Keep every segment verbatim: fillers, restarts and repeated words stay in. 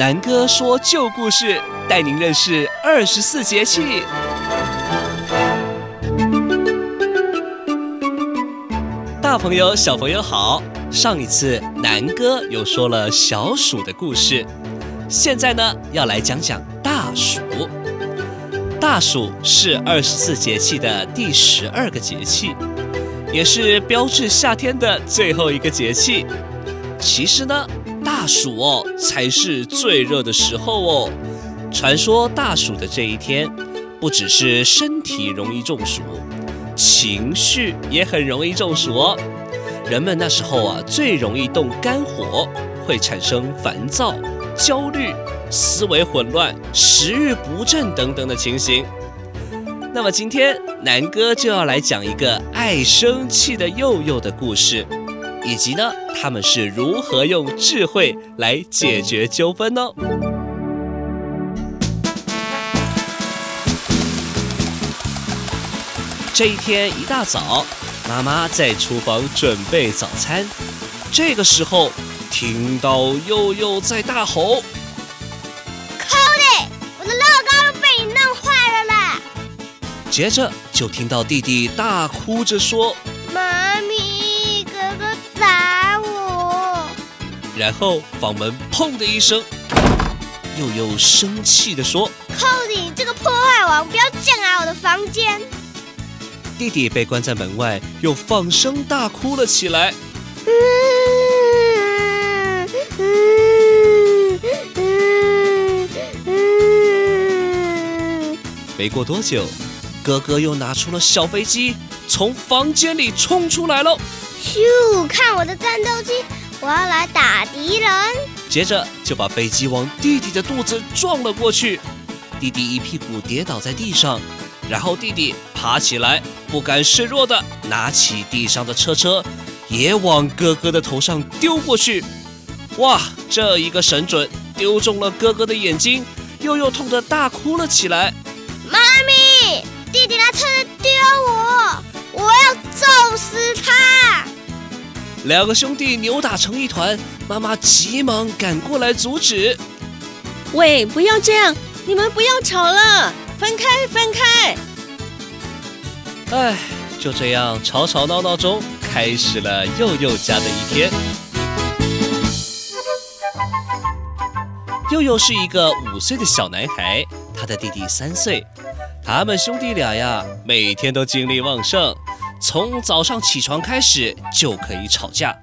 南哥说旧故事，带您认识二十四节气。大朋友小朋友好，上一次南哥又说了小暑的故事，现在呢要来讲讲大暑。大暑是二十四节气的第十二个节气，也是标志夏天的最后一个节气。其实呢，大暑哦才是最热的时候哦。传说大暑的这一天，不只是身体容易中暑，情绪也很容易中暑哦。人们那时候啊最容易动肝火，会产生烦躁、焦虑、思维混乱、食欲不振等等的情形。那么今天南哥就要来讲一个爱生气的幼幼的故事，以及呢他们是如何用智慧来解决纠纷哦。这一天一大早，妈妈在厨房准备早餐，这个时候听到幼幼在大吼，接着就听到弟弟大哭着说：“妈咪，哥哥打我。”然后房门砰的一声，又又生气地说：“Cody，你这个破坏王，不要进来我的房间！”弟弟被关在门外，又放声大哭了起来。嗯嗯嗯嗯、没过多久，哥哥又拿出了小飞机，从房间里冲出来了。咻！看我的战斗机，我要来打敌人。接着就把飞机往弟弟的肚子撞了过去，弟弟一屁股跌倒在地上，然后弟弟爬起来，不甘示弱的拿起地上的车车，也往哥哥的头上丢过去。哇！这一个神准，丢中了哥哥的眼睛，又又痛得大哭了起来。妈咪！弟弟拿车子丢我，我要揍死他！两个兄弟扭打成一团，妈妈急忙赶过来阻止。喂，不要这样，你们不要吵了，分开分开！哎，就这样吵吵闹闹中，开始了幼幼家的一天。幼幼是一个五岁的小男孩，他的弟弟三岁。他们兄弟俩呀，每天都精力旺盛，从早上起床开始就可以吵架，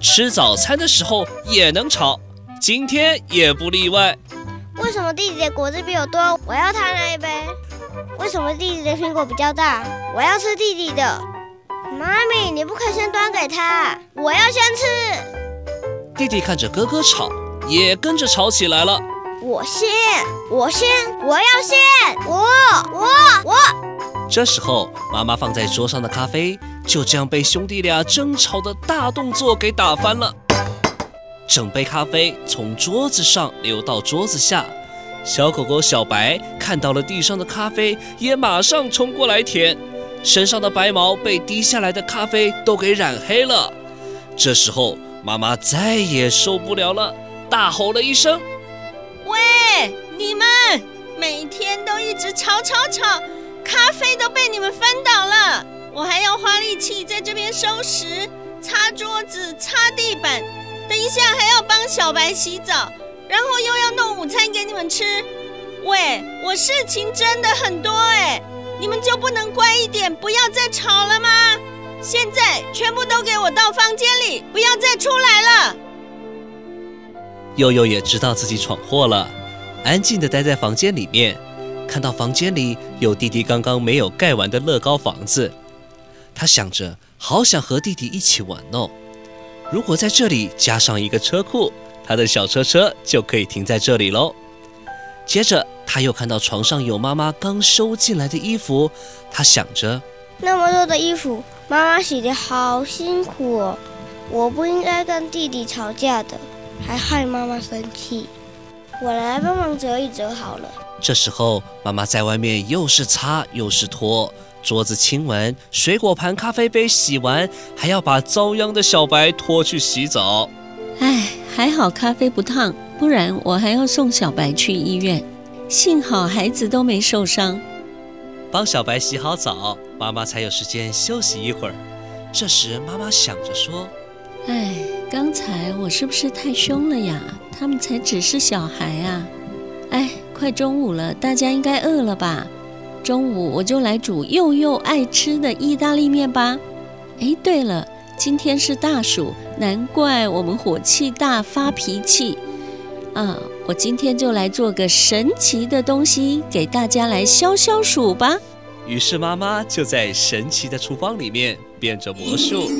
吃早餐的时候也能吵，今天也不例外。为什么弟弟的果汁比我多？我要他那一杯。为什么弟弟的苹果比较大？我要吃弟弟的。妈咪，你不可以先端给他，我要先吃。弟弟看着哥哥吵，也跟着吵起来了。我先，我先，我要先，我我我。这时候，妈妈放在桌上的咖啡就这样被兄弟俩争吵的大动作给打翻了，整杯咖啡从桌子上流到桌子下。小狗狗小白看到了地上的咖啡，也马上冲过来舔，身上的白毛被滴下来的咖啡都给染黑了。这时候，妈妈再也受不了了，大吼了一声。喂，你们每天都一直吵吵吵，咖啡都被你们翻倒了，我还要花力气在这边收拾、擦桌子、擦地板，等一下还要帮小白洗澡，然后又要弄午餐给你们吃。喂，我事情真的很多哎，你们就不能乖一点，不要再吵了吗？现在全部都给我到房间里，不要再出来了。幼幼也知道自己闯祸了，安静地待在房间里面，看到房间里有弟弟刚刚没有盖完的乐高房子，他想着好想和弟弟一起玩哦。如果在这里加上一个车库，他的小车车就可以停在这里咯。接着他又看到床上有妈妈刚收进来的衣服，他想着那么多的衣服，妈妈洗得好辛苦哦，我不应该跟弟弟吵架的，还害妈妈生气，我来帮忙折一折好了。这时候妈妈在外面又是擦又是拖，桌子亲完，水果盘、咖啡杯洗完，还要把遭殃的小白拖去洗澡。唉，还好咖啡不烫，不然我还要送小白去医院。幸好孩子都没受伤。帮小白洗好澡，妈妈才有时间休息一会儿。这时妈妈想着说，哎，刚才我是不是太凶了呀？他们才只是小孩啊。哎，快中午了，大家应该饿了吧？中午我就来煮佑佑爱吃的意大利面吧。哎，对了，今天是大暑，难怪我们火气大发脾气啊！我今天就来做个神奇的东西给大家来消消暑吧。于是妈妈就在神奇的厨房里面变着魔术。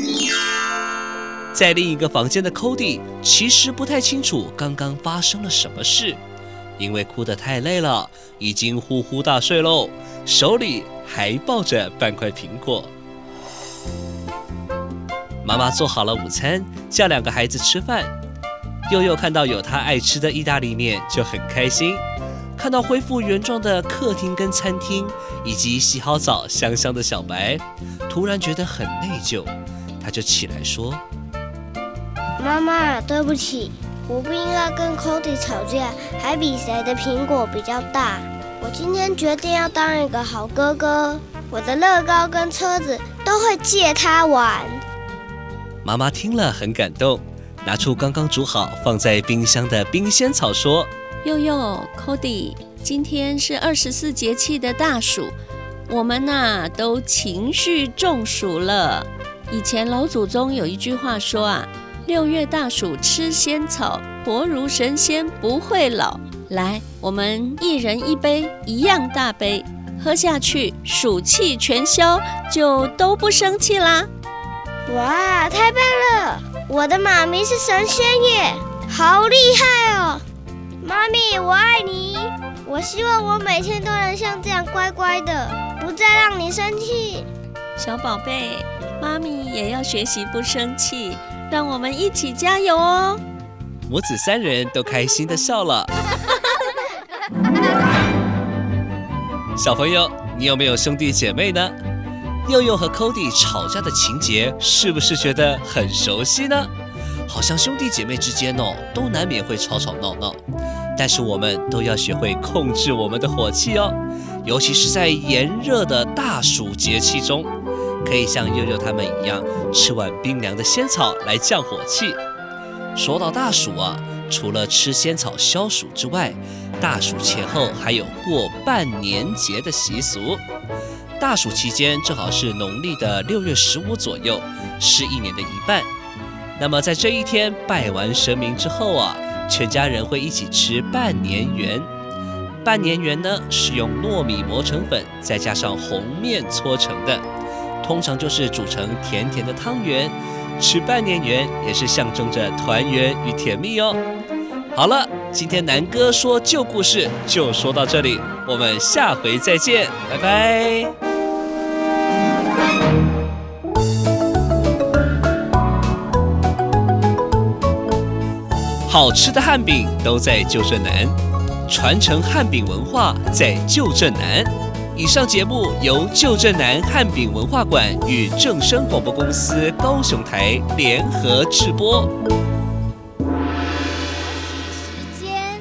在另一个房间的 Cody 其实不太清楚刚刚发生了什么事，因为哭得太累了，已经呼呼大睡喽，手里还抱着半块苹果。妈妈做好了午餐，叫两个孩子吃饭。佑佑看到有他爱吃的意大利面就很开心，看到恢复原状的客厅跟餐厅，以及洗好澡香香的小白，突然觉得很内疚，他就起来说：“妈妈，对不起，我不应该跟 Cody 吵架，还比谁的苹果比较大。我今天决定要当一个好哥哥，我的乐高跟车子都会借他玩。”妈妈听了很感动，拿出刚刚煮好放在冰箱的冰仙草说：“佑佑 ，Cody， 今天是二十四节气的大暑，我们呐、啊、都情绪中暑了。以前老祖宗有一句话说啊，六月大暑吃仙草，活如神仙不会老。来，我们一人一杯，一样大杯，喝下去，暑气全消，就都不生气啦。”哇，太棒了！我的妈咪是神仙耶，好厉害哦！妈咪，我爱你。我希望我每天都能像这样乖乖的，不再让你生气。小宝贝，妈咪也要学习不生气，让我们一起加油哦！母子三人都开心地笑了。小朋友，你有没有兄弟姐妹呢？佑佑和 Cody 吵架的情节是不是觉得很熟悉呢？好像兄弟姐妹之间哦，都难免会吵吵闹闹，但是我们都要学会控制我们的火气哦，尤其是在炎热的大暑节气中，可以像佑佑他们一样吃碗冰凉的仙草来降火气。说到大暑啊，除了吃仙草消暑之外，大暑前后还有过半年节的习俗。大暑期间正好是农历的六月十五左右，是一年的一半。那么在这一天拜完神明之后啊，全家人会一起吃半年圆。半年圆呢，是用糯米磨成粉，再加上红面搓成的，通常就是煮成甜甜的汤圆。吃半年圆也是象征着团圆与甜蜜哦。好了，今天南哥说旧故事就说到这里，我们下回再见，拜拜。好吃的汉饼都在旧镇南，传承汉饼文化在旧镇南。以上节目由旧镇南汉饼文化馆与正声广播公司高雄台联合制播。时间，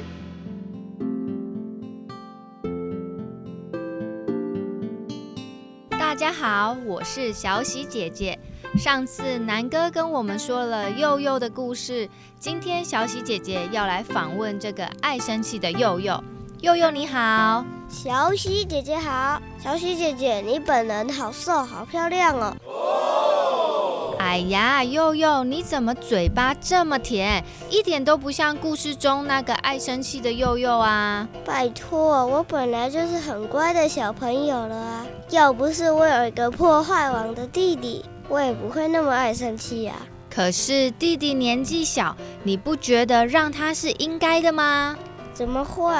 大家好，我是小喜姐姐。上次南哥跟我们说了佑佑的故事，今天小喜姐姐要来访问这个爱生气的佑佑。佑佑你好。小喜姐姐好。小喜姐姐，你本人好瘦好漂亮哦。哦哎呀，佑佑你怎么嘴巴这么甜，一点都不像故事中那个爱生气的佑佑啊。拜托，我本来就是很乖的小朋友了啊，要不是我有一个破坏王的弟弟，我也不会那么爱生气呀、啊。可是弟弟年纪小，你不觉得让他是应该的吗？怎么会？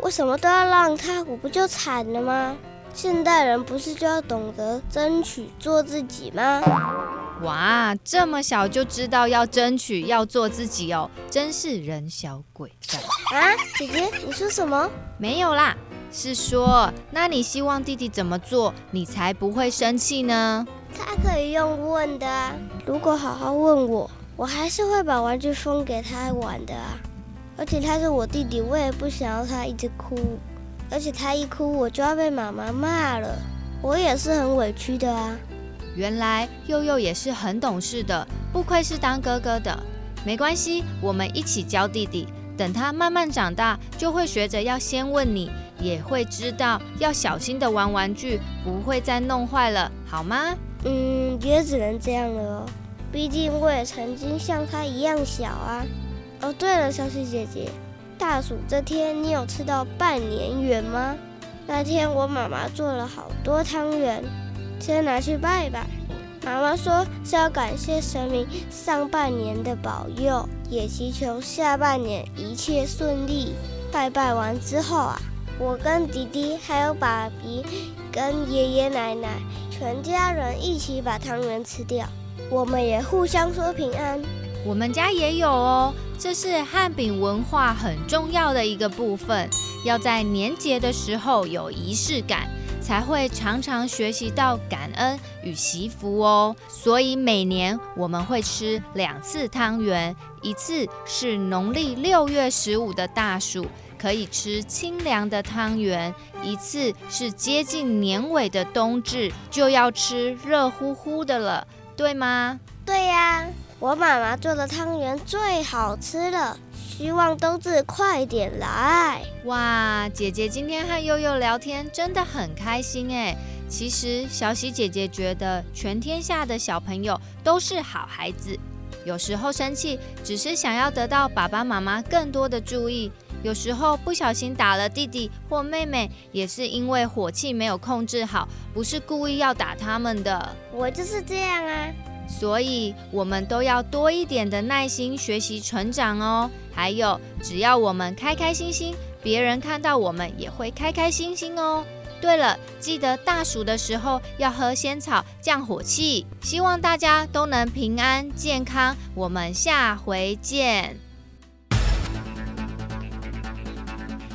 我什么都要让他，我不就惨了吗？现代人不是就要懂得争取做自己吗？哇，这么小就知道要争取要做自己哦，真是人小鬼大。啊，姐姐，你说什么？没有啦，是说，那你希望弟弟怎么做，你才不会生气呢？他可以用问的啊，如果好好问我，我还是会把玩具风给他玩的啊。而且他是我弟弟，我也不想要他一直哭，而且他一哭我就要被妈妈骂了，我也是很委屈的啊。原来佑佑也是很懂事的，不愧是当哥哥的。没关系，我们一起教弟弟，等他慢慢长大就会学着要先问你，也会知道要小心的玩玩具，不会再弄坏了，好吗？嗯，也只能这样了哦，毕竟我也曾经像他一样小啊。哦，对了，小喜姐姐，大暑这天你有吃到半年圆吗？那天我妈妈做了好多汤圆，先拿去拜拜。妈妈说是要感谢神明上半年的保佑，也祈求下半年一切顺利。拜拜完之后啊，我跟弟弟还有爸比跟爷爷奶奶全家人一起把汤圆吃掉，我们也互相说平安。我们家也有哦，这是汉饼文化很重要的一个部分，要在年节的时候有仪式感，才会常常学习到感恩与惜福哦。所以每年我们会吃两次汤圆，一次是农历六月十五的大暑，可以吃清凉的汤圆；一次是接近年尾的冬至，就要吃热乎乎的了，对吗？对呀、啊，我妈妈做的汤圆最好吃了。希望冬至快点来！哇，姐姐今天和佑佑聊天真的很开心哎。其实小喜姐姐觉得全天下的小朋友都是好孩子，有时候生气只是想要得到爸爸妈妈更多的注意，有时候不小心打了弟弟或妹妹，也是因为火气没有控制好，不是故意要打他们的。我就是这样啊。所以我们都要多一点的耐心学习成长哦。还有，只要我们开开心心，别人看到我们也会开开心心哦。对了，记得大暑的时候要喝仙草降火气。希望大家都能平安健康，我们下回见。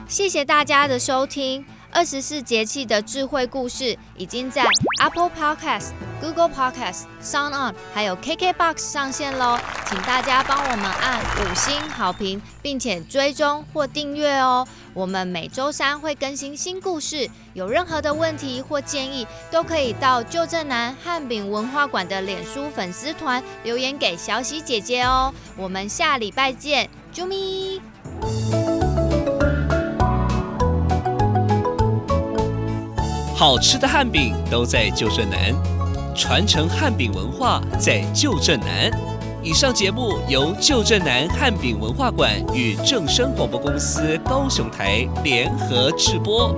谢谢大家的收听。二十四节气的智慧故事已经在 Apple Podcast、Google Podcast、Sound On 还有 K K B O X 上线咯，请大家帮我们按五星好评，并且追踪或订阅哦。我们每周三会更新新故事，有任何的问题或建议，都可以到旧镇南汉饼文化馆的脸书粉丝团留言给小喜姐姐哦。我们下礼拜见，啾咪！好吃的汉饼都在旧镇南，传承汉饼文化在旧镇南。以上节目由旧镇南汉饼文化馆与正声广播公司高雄台联合制播。